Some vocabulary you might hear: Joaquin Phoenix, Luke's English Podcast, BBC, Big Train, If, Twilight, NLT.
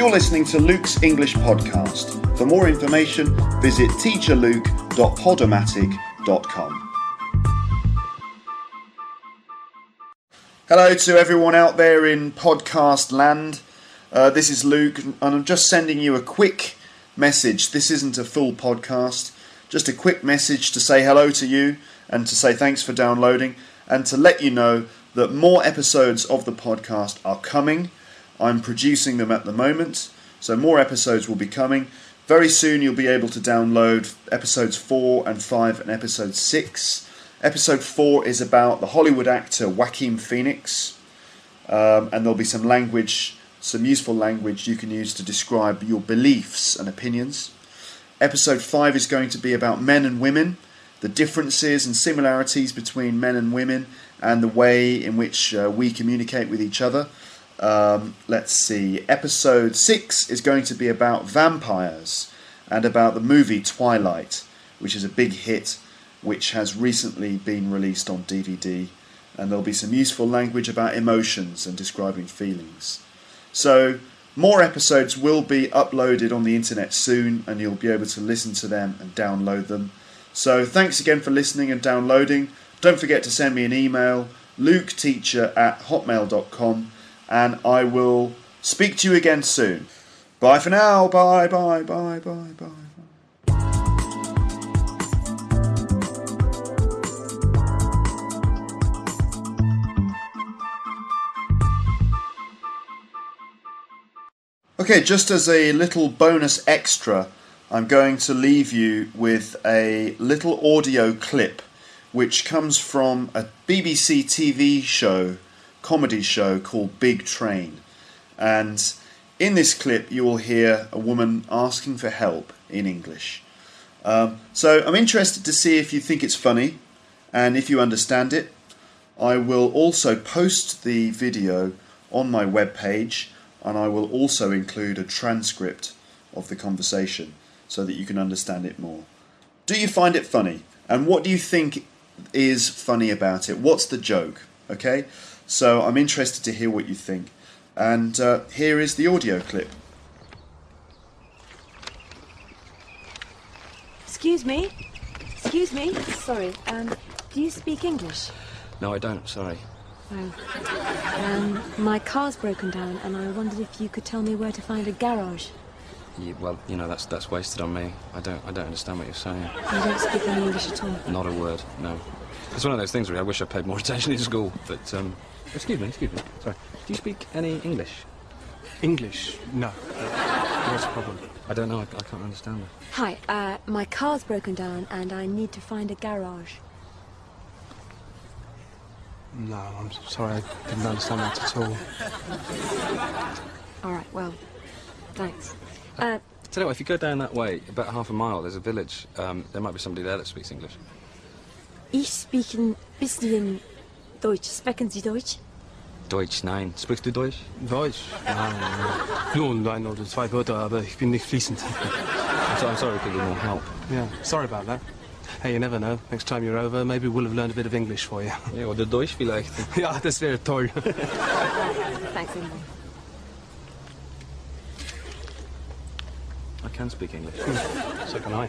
You're listening to Luke's English Podcast. For more information, visit teacherluke.podomatic.com. Hello to everyone out there in podcast land. This is Luke, and I'm just sending you a quick message. This isn't a full podcast, just a quick message to say hello to you and to say thanks for downloading and to let you know that more episodes of the podcast are coming. I'm producing them at the moment, so more episodes will be coming. Very soon you'll be able to download episodes 4 and 5 and episode 6. Episode 4 is about the Hollywood actor Joaquin Phoenix, and there'll be some language, some useful language you can use to describe your beliefs and opinions. Episode 5 is going to be about men and women, the differences and similarities between men and women, and the way in which we communicate with each other. Let's see, episode 6 is going to be about vampires and about the movie Twilight, which is a big hit, which has recently been released on DVD, and there'll be some useful language about emotions and describing feelings. So more episodes will be uploaded on the internet soon, and you'll be able to listen to them and download them. So thanks again for listening and downloading. Don't forget to send me an email, luketeacher@hotmail.com, and I will speak to you again soon. Bye for now. Bye, bye, bye, bye, bye. Okay, just as a little bonus extra, I'm going to leave you with a little audio clip which comes from a BBC TV show, comedy show called Big Train, and in this clip you will hear a woman asking for help in English. So I'm interested to see if you think it's funny and if you understand it. I will also post the video on my webpage, and I will also include a transcript of the conversation so that you can understand it more. Do you find it funny? And what do you think is funny about it? What's the joke? Okay? So I'm interested to hear what you think. And here is the audio clip. Excuse me. Sorry, do you speak English? No, I don't, sorry. Oh. My car's broken down and I wondered if you could tell me where to find a garage. Yeah, well, you know, that's wasted on me. I don't understand what you're saying. You don't speak any English at all? Not a word, no. It's one of those things where I wish I paid more attention in school, but, excuse me, sorry. Do you speak any English? English? No. What's the problem? I don't know, I can't understand it. Hi, my car's broken down and I need to find a garage. No, I'm sorry, I didn't understand that at all. All right, well, thanks. I tell you what, if you go down that way, about half a mile, there's a village. There might be somebody there that speaks English. Ich spreche ein bisschen Deutsch. Sprechen Sie Deutsch? Deutsch, nein. Sprichst du Deutsch? Deutsch? Nein. Nun, ein oder zwei Wörter, aber ich bin nicht fließend. I'm sorry, could you more help? Yeah, sorry about that. Hey, you never know. Next time you're over, maybe we'll have learned a bit of English for you. Ja, oder Deutsch vielleicht. Ja, das wäre toll. Thanks, Ingo. I can speak English. So can I.